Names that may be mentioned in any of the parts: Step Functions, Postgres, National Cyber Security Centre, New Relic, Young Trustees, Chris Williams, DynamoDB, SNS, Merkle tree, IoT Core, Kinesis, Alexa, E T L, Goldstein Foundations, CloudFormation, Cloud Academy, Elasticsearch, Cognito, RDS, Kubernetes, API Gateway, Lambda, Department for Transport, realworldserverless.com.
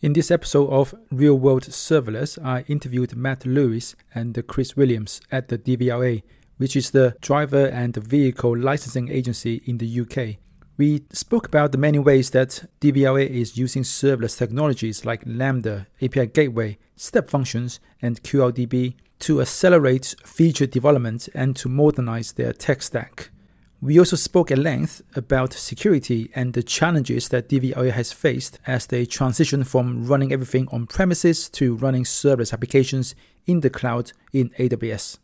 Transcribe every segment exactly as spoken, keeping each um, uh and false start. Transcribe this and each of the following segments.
In this episode of Real World Serverless, I interviewed Matt Lewis and Chris Williams at the D V L A, which is the driver and vehicle licensing agency in the U K. We spoke about the many ways that D V L A is using serverless technologies like Lambda, A P I Gateway, Step Functions, and Q L D B to accelerate feature development and to modernize their tech stack. We also spoke at length about security and the challenges that D V L A has faced as they transition from running everything on premises to running serverless applications in the cloud in A W S.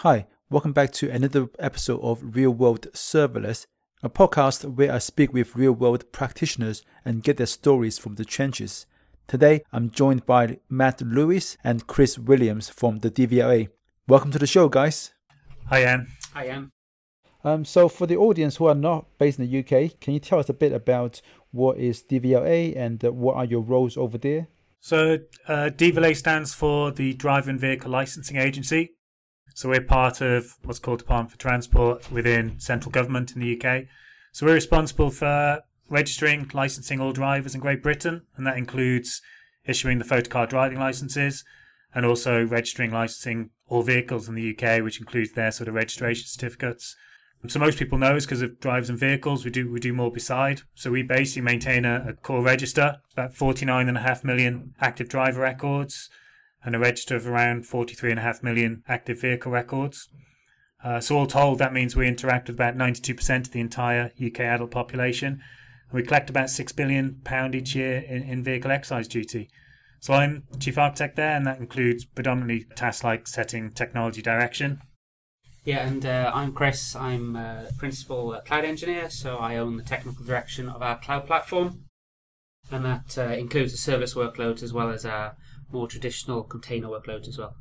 Hi, welcome back to another episode of Real World Serverless, a podcast where I speak with real-world practitioners and get their stories from the trenches. Today, I'm joined by Matt Lewis and Chris Williams from the D V L A. Welcome to the show, guys. Hi, Anne. Hi, Anne. Um, so for the audience who are not based in the U K, can you tell us a bit about what is D V L A and uh, what are your roles over there? So uh, D V L A stands for the Driver and Vehicle Licensing Agency. So we're part of what's called Department for Transport within central government in the U K. So we're responsible for registering, licensing all drivers in Great Britain, and that includes issuing the photocard driving licenses and also registering, licensing all vehicles in the U K, which includes their sort of registration certificates. So most people know us because of drivers and vehicles. We do we do more beside. So we basically maintain a, a core register, about forty-nine point five million active driver records, and a register of around forty-three point five million active vehicle records. Uh, so all told, that means we interact with about ninety-two percent of the entire U K adult population. And we collect about six billion pounds each year in, in vehicle excise duty. So I'm chief architect there, and that includes predominantly tasks like setting technology direction. Yeah, and uh, I'm Chris. I'm a principal cloud engineer, so I own the technical direction of our cloud platform. And that uh, includes the service workloads as well as our more traditional container workloads as well.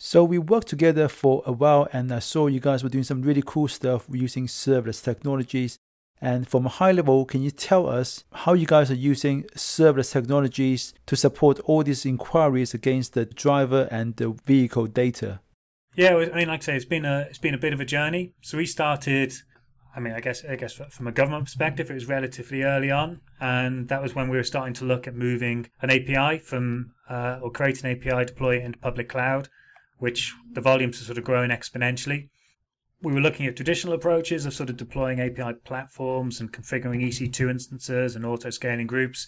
So we worked together for a while, and I saw you guys were doing some really cool stuff using serverless technologies. And from a high level, can you tell us how you guys are using serverless technologies to support all these inquiries against the driver and the vehicle data? Yeah, I mean, like I say, it's been a it's been a bit of a journey. So we started, I mean, I guess I guess from a government perspective, it was relatively early on, and that was when we were starting to look at moving an A P I from Uh, or create an A P I, deploy it into public cloud, which the volumes are sort of growing exponentially. We were looking at traditional approaches of sort of deploying A P I platforms and configuring E C two instances and auto-scaling groups.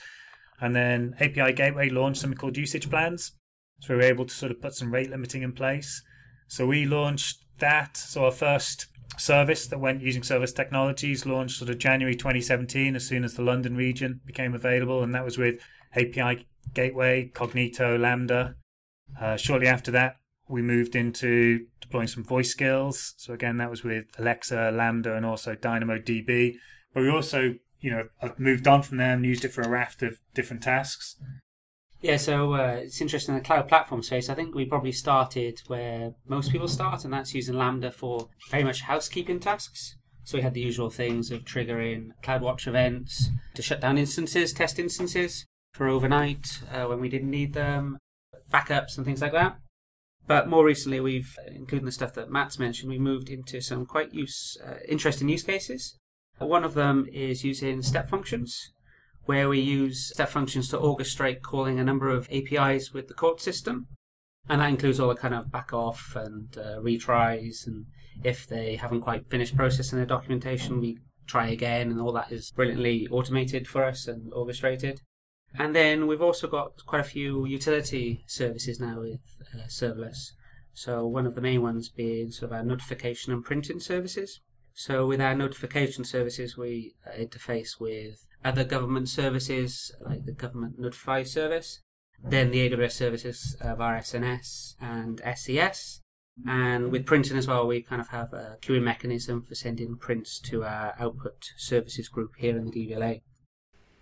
And then A P I Gateway launched something called usage plans. So we were able to sort of put some rate limiting in place. So we launched that. So our first service that went using service technologies launched sort of January twenty seventeen, as soon as the London region became available. And that was with A P I Gateway, Cognito, Lambda. Uh, shortly after that, we moved into deploying some voice skills. So again, that was with Alexa, Lambda, and also DynamoDB. But we also, you know, moved on from there and used it for a raft of different tasks. Yeah, so uh, it's interesting in the cloud platform space. I think we probably started where most people start, and that's using Lambda for very much housekeeping tasks. So we had the usual things of triggering CloudWatch events to shut down instances, test instances, for overnight uh, when we didn't need them, backups and things like that. But more recently, we've, including the stuff that Matt's mentioned, we moved into some quite use, uh, interesting use cases. One of them is using step functions, where we use step functions to orchestrate calling a number of A P Is with the court system. And that includes all the kind of back off and uh, retries. And if they haven't quite finished processing their documentation, we try again. And all that is brilliantly automated for us and orchestrated. And then we've also got quite a few utility services now with uh, serverless. So one of the main ones being sort of our notification and printing services. So with our notification services, we interface with other government services, like the government notify service, then the A W S services of our S N S and S E S. And with printing as well, we kind of have a queuing mechanism for sending prints to our output services group here in the D V L A.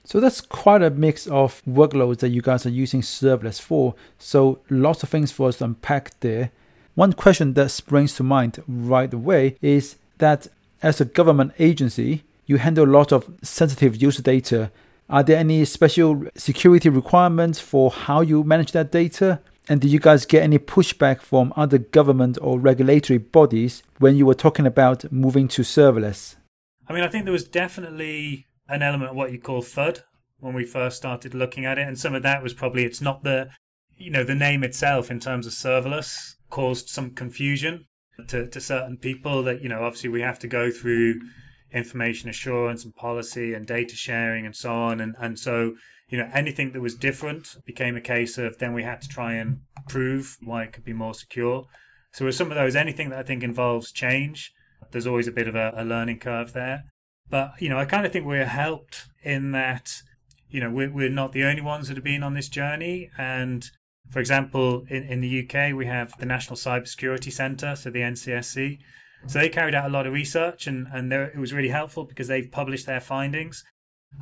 So that's quite a mix of workloads that you guys are using serverless for. So lots of things for us to unpack there. One question that springs to mind right away is that as a government agency, you handle a lot of sensitive user data. Are there any special security requirements for how you manage that data? And did you guys get any pushback from other government or regulatory bodies when you were talking about moving to serverless? I mean, I think there was definitely an element of what you call FUD when we first started looking at it. And some of that was probably, it's not the, you know, the name itself in terms of serverless caused some confusion to, to certain people that, you know, obviously we have to go through information assurance and policy and data sharing and so on. And, and so, you know, anything that was different became a case of then we had to try and prove why it could be more secure. So with some of those, anything that I think involves change, there's always a bit of a, a learning curve there. But, you know, I kind of think we're helped in that, you know, we're, we're not the only ones that have been on this journey. And for example, in, in the U K, we have the National Cyber Security Centre, so the N C S C. So they carried out a lot of research, and, and it was really helpful because they've published their findings.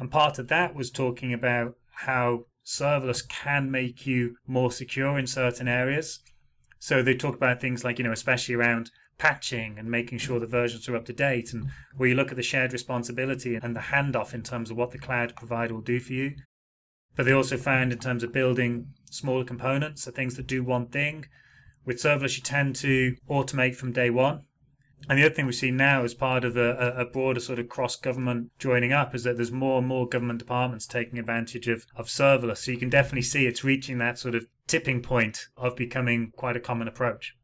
And part of that was talking about how serverless can make you more secure in certain areas. So they talk about things like, you know, especially around patching and making sure the versions are up to date, and where you look at the shared responsibility and the handoff in terms of what the cloud provider will do for you. But they also found in terms of building smaller components, so things that do one thing. With serverless, you tend to automate from day one. And the other thing we see now as part of a, a broader sort of cross-government joining up is that there's more and more government departments taking advantage of, of serverless. So you can definitely see it's reaching that sort of tipping point of becoming quite a common approach.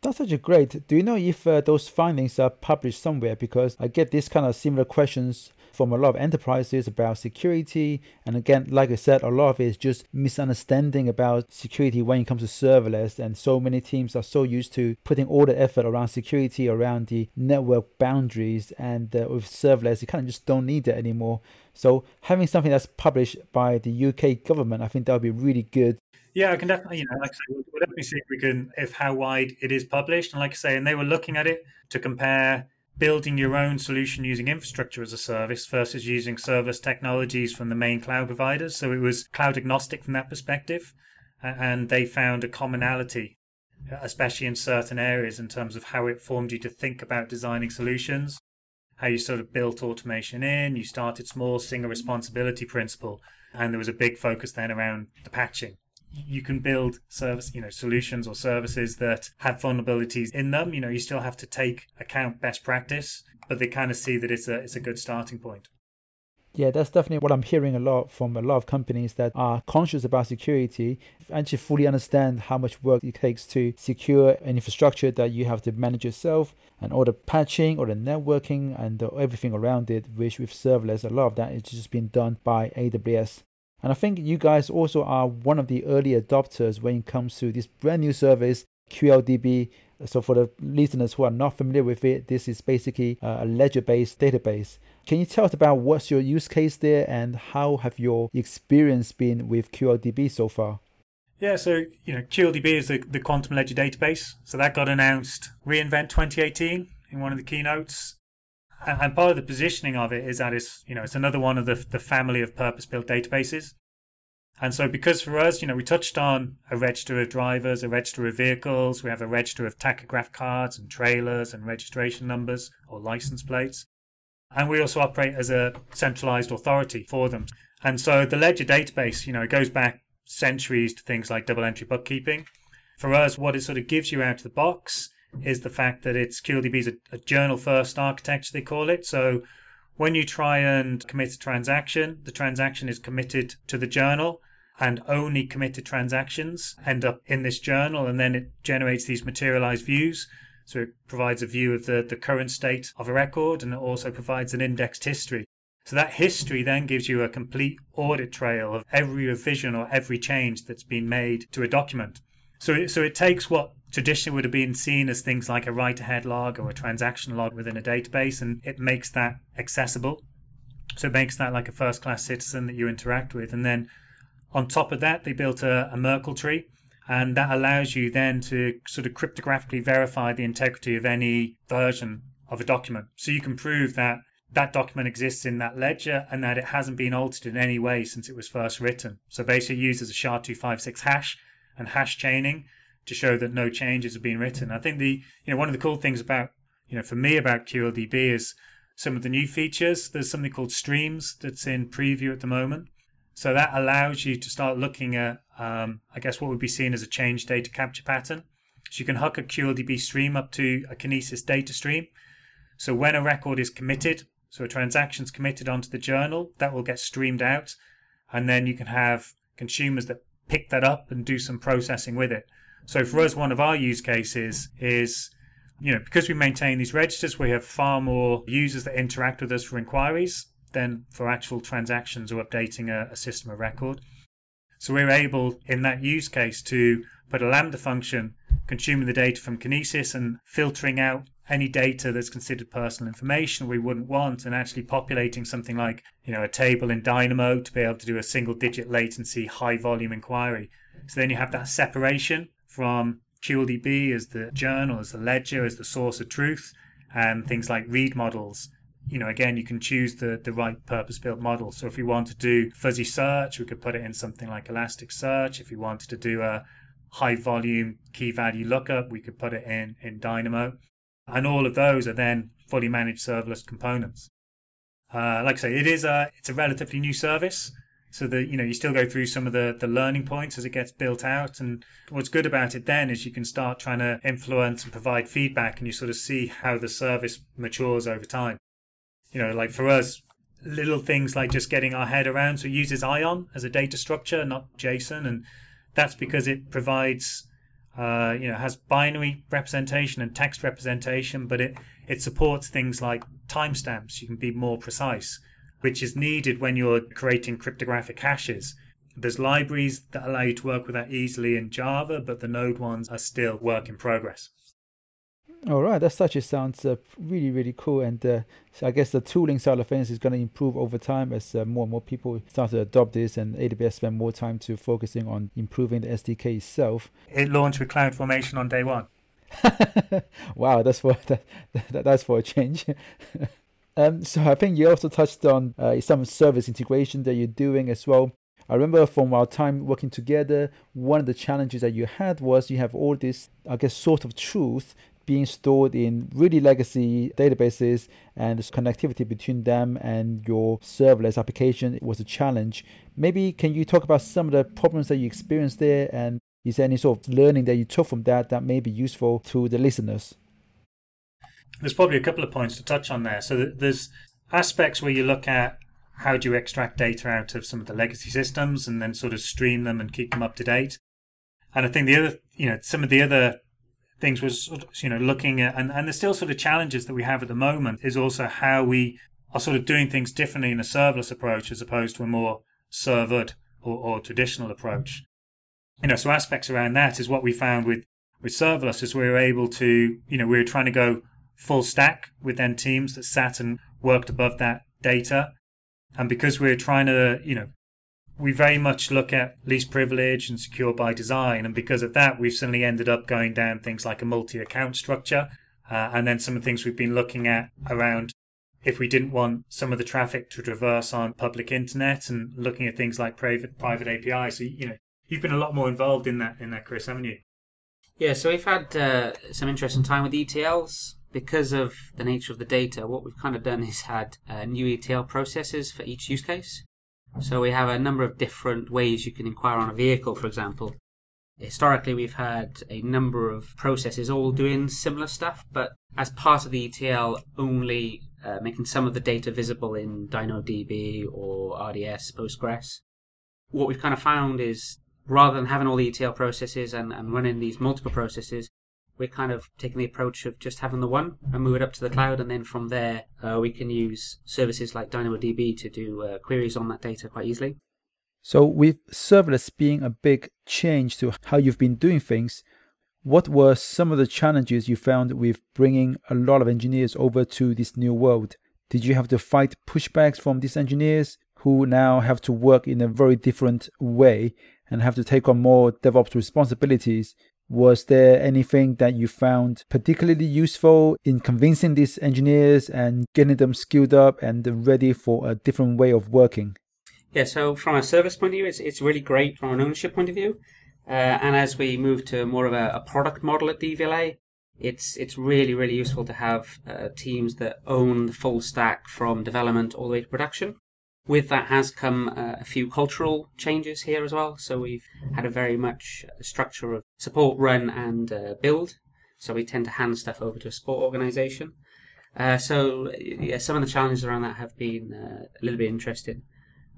That's such a great. Do you know if uh, those findings are published somewhere? Because I get these kind of similar questions from a lot of enterprises about security. And again, like I said, a lot of it is just misunderstanding about security when it comes to serverless. And so many teams are so used to putting all the effort around security, around the network boundaries. And uh, with serverless, you kind of just don't need that anymore. So having something that's published by the U K government, I think that would be really good. Yeah, I can definitely, you know, like I say, we'll definitely see if we can, if how wide it is published. And like I say, and they were looking at it to compare building your own solution using infrastructure as a service versus using serverless technologies from the main cloud providers. So it was cloud agnostic from that perspective. And they found a commonality, especially in certain areas in terms of how it formed you to think about designing solutions, how you sort of built automation in, you started small, single responsibility principle. And there was a big focus then around the patching. You can build service, you know, solutions or services that have vulnerabilities in them. You know, you still have to take account best practice, but they kind of see that it's a it's a good starting point. Yeah, that's definitely what I'm hearing a lot from a lot of companies that are conscious about security, actually fully understand how much work it takes to secure an infrastructure that you have to manage yourself, and all the patching or the networking and everything around it, which with serverless, a lot of that is just being done by A W S. And I think you guys also are one of the early adopters when it comes to this brand new service, Q L D B. So for the listeners who are not familiar with it, this is basically a ledger-based database. Can you tell us about what's your use case there and how have your experience been with Q L D B so far? Yeah, so you know, Q L D B is the, the quantum ledger database. So that got announced reInvent twenty eighteen in one of the keynotes. And part of the positioning of it is that it's, you know, it's another one of the the family of purpose-built databases. And so because for us, you know, we touched on a register of drivers, a register of vehicles, we have a register of tachograph cards and trailers and registration numbers or license plates. And we also operate as a centralized authority for them. And so the ledger database, you know, it goes back centuries to things like double entry bookkeeping. For us, what it sort of gives you out of the box is the fact that it's Q L D B's a, a journal-first architecture, they call it. So when you try and commit a transaction, the transaction is committed to the journal, and only committed transactions end up in this journal, and then it generates these materialized views. So it provides a view of the, the current state of a record, and it also provides an indexed history. So that history then gives you a complete audit trail of every revision or every change that's been made to a document. So it, so it takes what traditionally would have been seen as things like a write-ahead log or a transaction log within a database, and it makes that accessible. So it makes that like a first-class citizen that you interact with. And then on top of that, they built a, a Merkle tree, and that allows you then to sort of cryptographically verify the integrity of any version of a document. So you can prove that that document exists in that ledger and that it hasn't been altered in any way since it was first written. So basically used as a S H A two fifty-six hash and hash chaining to show that no changes have been written. I think the you know one of the cool things about you know for me about Q L D B is some of the new features. There's something called streams that's in preview at the moment. So that allows you to start looking at um, I guess what would be seen as a change data capture pattern. So you can hook a Q L D B stream up to a Kinesis data stream. So when a record is committed, so a transaction's committed onto the journal, that will get streamed out. And then you can have consumers that pick that up and do some processing with it. So for us, one of our use cases is, you know, because we maintain these registers, we have far more users that interact with us for inquiries than for actual transactions or updating a, a system of record. So we're able in that use case to put a Lambda function consuming the data from Kinesis and filtering out any data that's considered personal information we wouldn't want, and actually populating something like, you know, a table in Dynamo to be able to do a single digit latency, high volume inquiry. So then you have that separation from Q L D B as the journal, as the ledger, as the source of truth, and things like read models. You know, again, you can choose the, the right purpose-built model. So if we want to do fuzzy search, we could put it in something like Elasticsearch. If we wanted to do a high-volume key-value lookup, we could put it in, in Dynamo. And all of those are then fully managed serverless components. Uh, like I say, it is a, it's a relatively new service. So that, you know, you still go through some of the, the learning points as it gets built out. And what's good about it then is you can start trying to influence and provide feedback, and you sort of see how the service matures over time. You know, like for us, little things like just getting our head around. So it uses ION as a data structure, not JSON. And that's because it provides, uh, you know, has binary representation and text representation, but it, it supports things like timestamps. You can be more precise, which is needed when you're creating cryptographic hashes. There's libraries that allow you to work with that easily in Java, but the Node ones are still work in progress. All right, that actually sounds uh, really, really cool. And uh, so I guess the tooling side of things is going to improve over time as uh, more and more people start to adopt this, and A W S spend more time to focusing on improving the S D K itself. It launched with CloudFormation on day one. Wow, that's for, that, that, that's for a change. Um, so I think you also touched on uh, some service integration that you're doing as well. I remember from our time working together, one of the challenges that you had was you have all this, I guess, sort of truth being stored in really legacy databases, and this connectivity between them and your serverless application was a challenge. Maybe can you talk about some of the problems that you experienced there, and is there any sort of learning that you took from that that may be useful to the listeners? There's probably a couple of points to touch on there. So there's aspects where you look at how do you extract data out of some of the legacy systems and then sort of stream them and keep them up to date. And I think the other, you know, some of the other things was, you know, looking at, and, and there's still sort of challenges that we have at the moment, is also how we are sort of doing things differently in a serverless approach as opposed to a more servered or, or traditional approach. You know, so aspects around that is what we found with, with serverless is we were able to, you know, we were trying to go full stack with then teams that sat and worked above that data. And because we're trying to, you know, we very much look at least privilege and secure by design. And because of that, we've suddenly ended up going down things like a multi-account structure. Uh, and then some of the things we've been looking at around if we didn't want some of the traffic to traverse on public internet, and looking at things like private, private A P Is. So, you know, you've been a lot more involved in that, in that, Chris, haven't you? Yeah, so we've had uh, some interesting time with E T Ls. Because of the nature of the data, what we've kind of done is had uh, new E T L processes for each use case. So we have a number of different ways you can inquire on a vehicle, for example. Historically, we've had a number of processes all doing similar stuff, but as part of the E T L, only uh, making some of the data visible in DynamoDB or R D S, Postgres. What we've kind of found is rather than having all the E T L processes and, and running these multiple processes, we're kind of taking the approach of just having the one and move it up to the cloud, and then from there uh, we can use services like DynamoDB to do uh, queries on that data quite easily. So with serverless being a big change to how you've been doing things, what were some of the challenges you found with bringing a lot of engineers over to this new world? Did you have to fight pushbacks from these engineers who now have to work in a very different way and have to take on more DevOps responsibilities? Was there anything that you found particularly useful in convincing these engineers and getting them skilled up and ready for a different way of working? Yeah, so from a service point of view, it's it's really great from an ownership point of view. Uh, and as we move to more of a, a product model at D V L A, it's, it's really, really useful to have uh, teams that own the full stack from development all the way to production. With that has come uh, a few cultural changes here as well. So we've had a very much structure of support, run, and uh, build. So we tend to hand stuff over to a support organisation. Uh, so yeah, some of the challenges around that have been uh, a little bit interesting.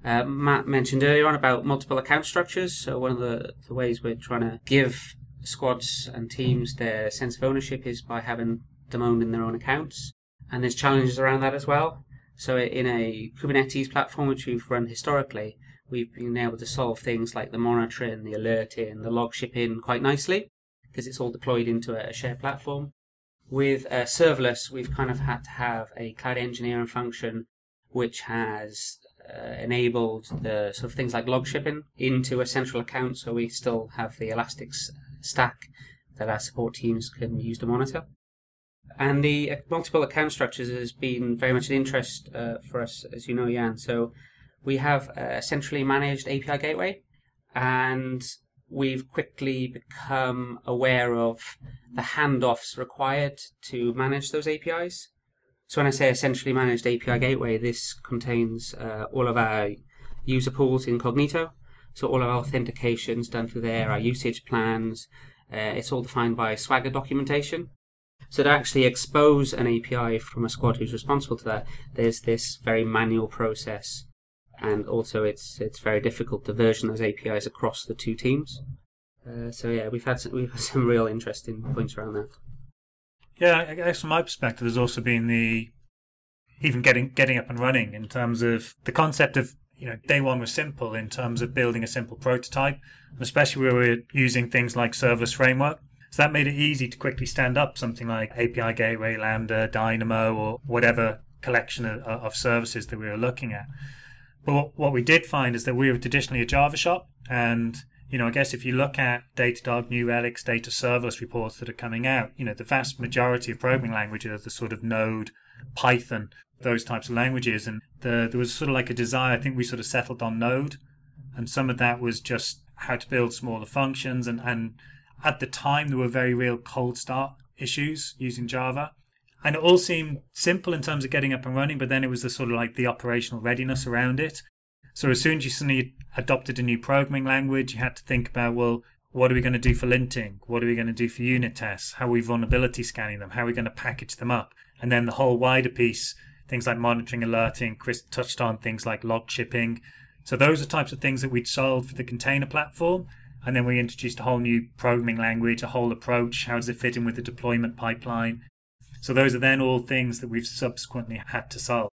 Uh, Matt mentioned earlier on about multiple account structures. So one of the, the ways we're trying to give squads and teams their sense of ownership is by having them owned in their own accounts. And there's challenges around that as well. So in a Kubernetes platform, which we've run historically, we've been able to solve things like the monitoring, the alerting, the log shipping quite nicely, because it's all deployed into a shared platform. With uh, serverless, we've kind of had to have a cloud engineering function which has uh, enabled the sort of things like log shipping into a central account, so we still have the Elastic stack that our support teams can use to monitor. And the uh, multiple account structures has been very much an interest uh, for us, as you know, Jan. So we have a centrally managed A P I Gateway, and we've quickly become aware of the handoffs required to manage those A P Is. So when I say a centrally managed A P I Gateway, this contains uh, all of our user pools in Cognito. So all of our authentication's done through there, our usage plans. Uh, it's all defined by Swagger documentation. So to actually expose an A P I from a squad who's responsible to that, there's this very manual process. And also it's it's very difficult to version those A P Is across the two teams. Uh, so yeah, we've had, some, we've had some real interesting points around that. Yeah, I guess from my perspective, there's also been the, even getting getting up and running in terms of the concept of, you know, day one was simple in terms of building a simple prototype, especially where we're using things like serverless framework. So that made it easy to quickly stand up something like A P I Gateway, Lambda, Dynamo, or whatever collection of, of services that we were looking at. But what we did find is that we were traditionally a Java shop. And, you know, I guess if you look at Datadog, New Relic, data serverless reports that are coming out, you know, the vast majority of programming languages are the sort of Node, Python, those types of languages. And the, there was sort of like a desire, I think we sort of settled on Node. And some of that was just how to build smaller functions. And, and at the time, there were very real cold start issues using Java. And it all seemed simple in terms of getting up and running, but then it was the sort of like the operational readiness around it. So as soon as you suddenly adopted a new programming language, you had to think about, well, what are we going to do for linting? What are we going to do for unit tests? How are we vulnerability scanning them? How are we going to package them up? And then the whole wider piece, things like monitoring, alerting, Chris touched on things like log shipping. So those are types of things that we'd solved for the container platform. And then we introduced a whole new programming language, a whole approach. How does it fit in with the deployment pipeline? So those are then all things that we've subsequently had to solve.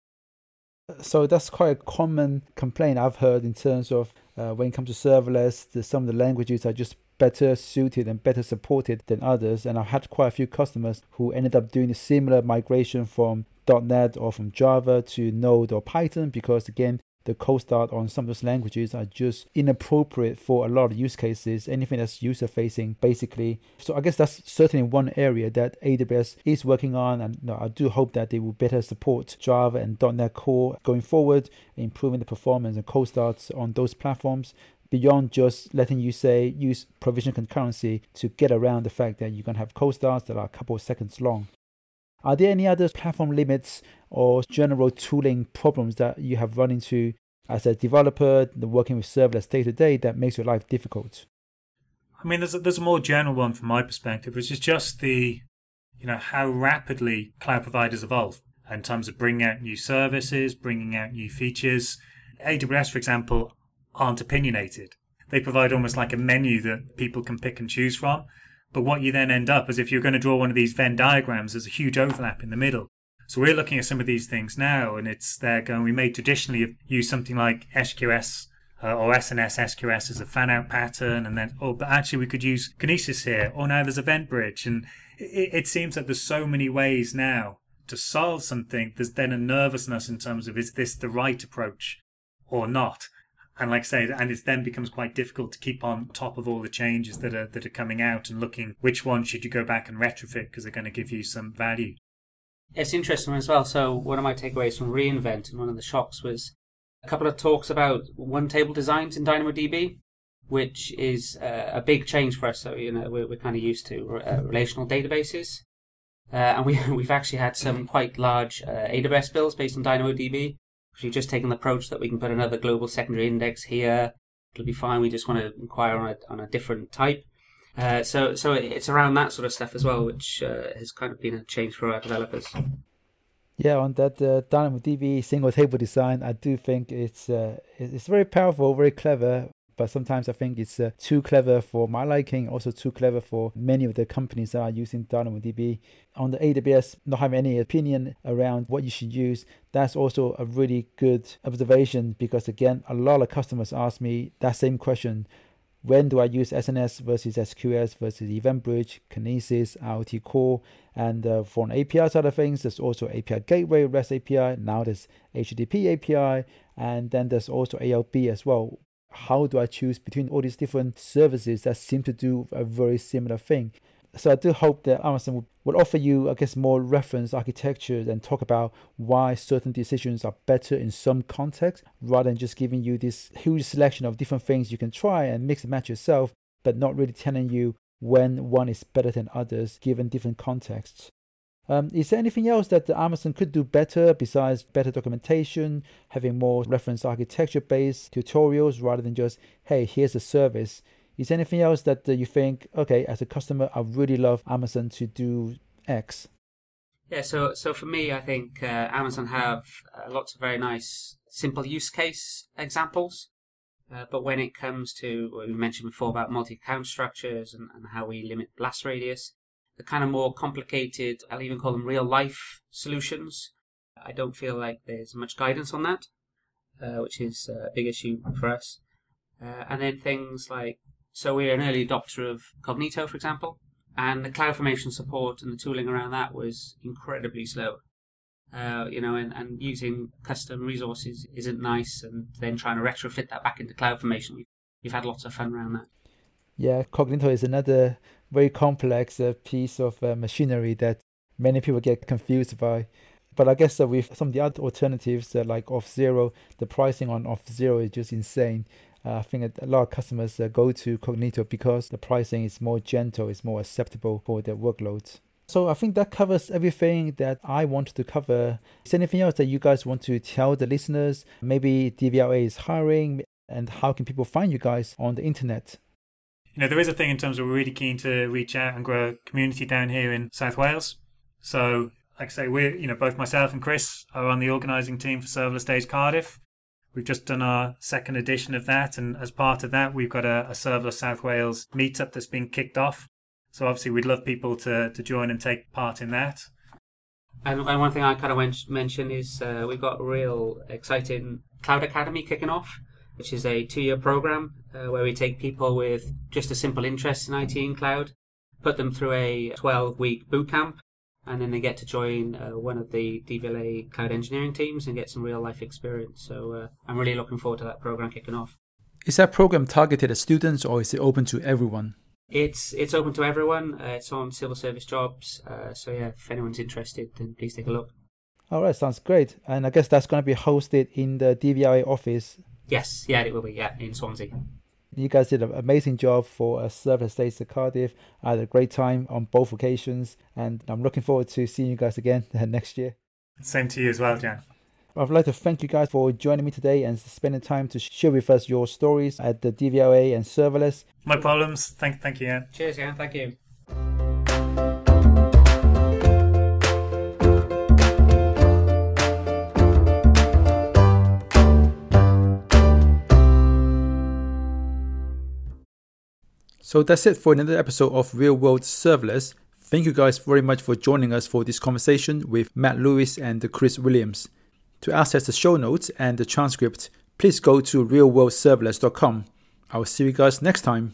So that's quite a common complaint I've heard in terms of uh, when it comes to serverless, the, some of the languages are just better suited and better supported than others. And I've had quite a few customers who ended up doing a similar migration from .NET or from Java to Node or Python because, again, the cold start on some of those languages are just inappropriate for a lot of use cases, anything that's user-facing, basically. So I guess that's certainly one area that A W S is working on, and you know, I do hope that they will better support Java and .NET Core going forward, improving the performance and cold starts on those platforms, beyond just letting you, say, use provision concurrency to get around the fact that you're going to have cold starts that are a couple of seconds long. Are there any other platform limits or general tooling problems that you have run into as a developer working with serverless day to day that makes your life difficult? I mean, there's a, there's a more general one from my perspective, which is just the, you know, how rapidly cloud providers evolve in terms of bringing out new services, bringing out new features. A W S, for example, aren't opinionated. They provide almost like a menu that people can pick and choose from. But what you then end up is if you're going to draw one of these Venn diagrams, there's a huge overlap in the middle. So we're looking at some of these things now, and it's they're going, we may traditionally use something like S Q S uh, or S N S S Q S as a fan-out pattern, and then, oh, but actually we could use Kinesis here, or now there's EventBridge. And it, it seems that there's so many ways now to solve something, there's then a nervousness in terms of, is this the right approach or not? And like I say, and it then becomes quite difficult to keep on top of all the changes that are that are coming out and looking which one should you go back and retrofit because they're going to give you some value. It's interesting as well. So one of my takeaways from reInvent and one of the shocks was a couple of talks about one-table designs in DynamoDB, which is uh, a big change for us. So you know we're, we're kind of used to uh, relational databases, uh, and we we've actually had some quite large uh, A W S builds based on DynamoDB. If you've just taken the approach that we can put another global secondary index here, it'll be fine. We just want to inquire on a, on a different type. Uh, so so it's around that sort of stuff as well, which uh, has kind of been a change for our developers. Yeah, on that uh, DynamoDB single table design, I do think it's uh, it's very powerful, very clever. But sometimes I think it's uh, too clever for my liking, also too clever for many of the companies that are using DynamoDB. On the A W S, not having any opinion around what you should use, that's also a really good observation, because again, a lot of customers ask me that same question. When do I use S N S versus S Q S versus EventBridge, Kinesis, I O T Core? And uh, for an A P I side of things, there's also A P I Gateway, REST A P I. Now there's H T T P A P I, and then there's also A L B as well. How do I choose between all these different services that seem to do a very similar thing? So I do hope that Amazon will offer you, I guess, more reference architectures and talk about why certain decisions are better in some context, rather than just giving you this huge selection of different things you can try and mix and match yourself, but not really telling you when one is better than others, given different contexts. Um, is there anything else that Amazon could do better besides better documentation, having more reference architecture-based tutorials rather than just, hey, here's a service? Is there anything else that you think, okay, as a customer, I really love Amazon to do X? Yeah, so so for me, I think uh, Amazon have uh, lots of very nice simple use case examples. Uh, but when it comes to what we mentioned before about multi-account structures and, and how we limit blast radius, the kind of more complicated, I'll even call them real-life solutions, I don't feel like there's much guidance on that, uh, which is a big issue for us. Uh, and then things like, so we're an early adopter of Cognito, for example, and the CloudFormation support and the tooling around that was incredibly slow. Uh, you know, and, and using custom resources isn't nice, and then trying to retrofit that back into CloudFormation, we've had lots of fun around that. Yeah, Cognito is another very complex uh, piece of uh, machinery that many people get confused by. But I guess uh, with some of the other alternatives uh, like Auth zero, the pricing on Auth zero is just insane. Uh, I think a lot of customers uh, go to Cognito because the pricing is more gentle, it's more acceptable for their workloads. So I think that covers everything that I wanted to cover. Is there anything else that you guys want to tell the listeners? Maybe D V L A is hiring, and how can people find you guys on the internet? You know, there is a thing in terms of we're really keen to reach out and grow a community down here in South Wales. So, like I say, we're, you know, both myself and Chris are on the organising team for Serverless Days Cardiff. We've just done our second edition of that, and as part of that, we've got a, a Serverless South Wales meetup that's been kicked off. So obviously, we'd love people to, to join and take part in that. And, and one thing I kind of mention is uh, we've got a real exciting Cloud Academy kicking off, which is a two-year program uh, where we take people with just a simple interest in I T and cloud, put them through a twelve-week bootcamp, and then they get to join uh, one of the D V L A cloud engineering teams and get some real-life experience. So uh, I'm really looking forward to that program kicking off. Is that program targeted at students, or is it open to everyone? It's it's open to everyone. Uh, it's on civil service jobs. Uh, so yeah, if anyone's interested, then please take a look. All right, sounds great. And I guess that's going to be hosted in the D V L A office. Yes, yeah, it will be, yeah, in Swansea. You guys did an amazing job for Serverless Days at Cardiff. I had a great time on both occasions, and I'm looking forward to seeing you guys again next year. Same to you as well, Jan. I'd like to thank you guys for joining me today and spending time to share with us your stories at the D V L A and Serverless. No problems. Thank, thank you, Jan. Cheers, Jan. Thank you. So that's it for another episode of Real World Serverless. Thank you guys very much for joining us for this conversation with Matt Lewis and Chris Williams. To access the show notes and the transcript, please go to real world serverless dot com. I'll see you guys next time.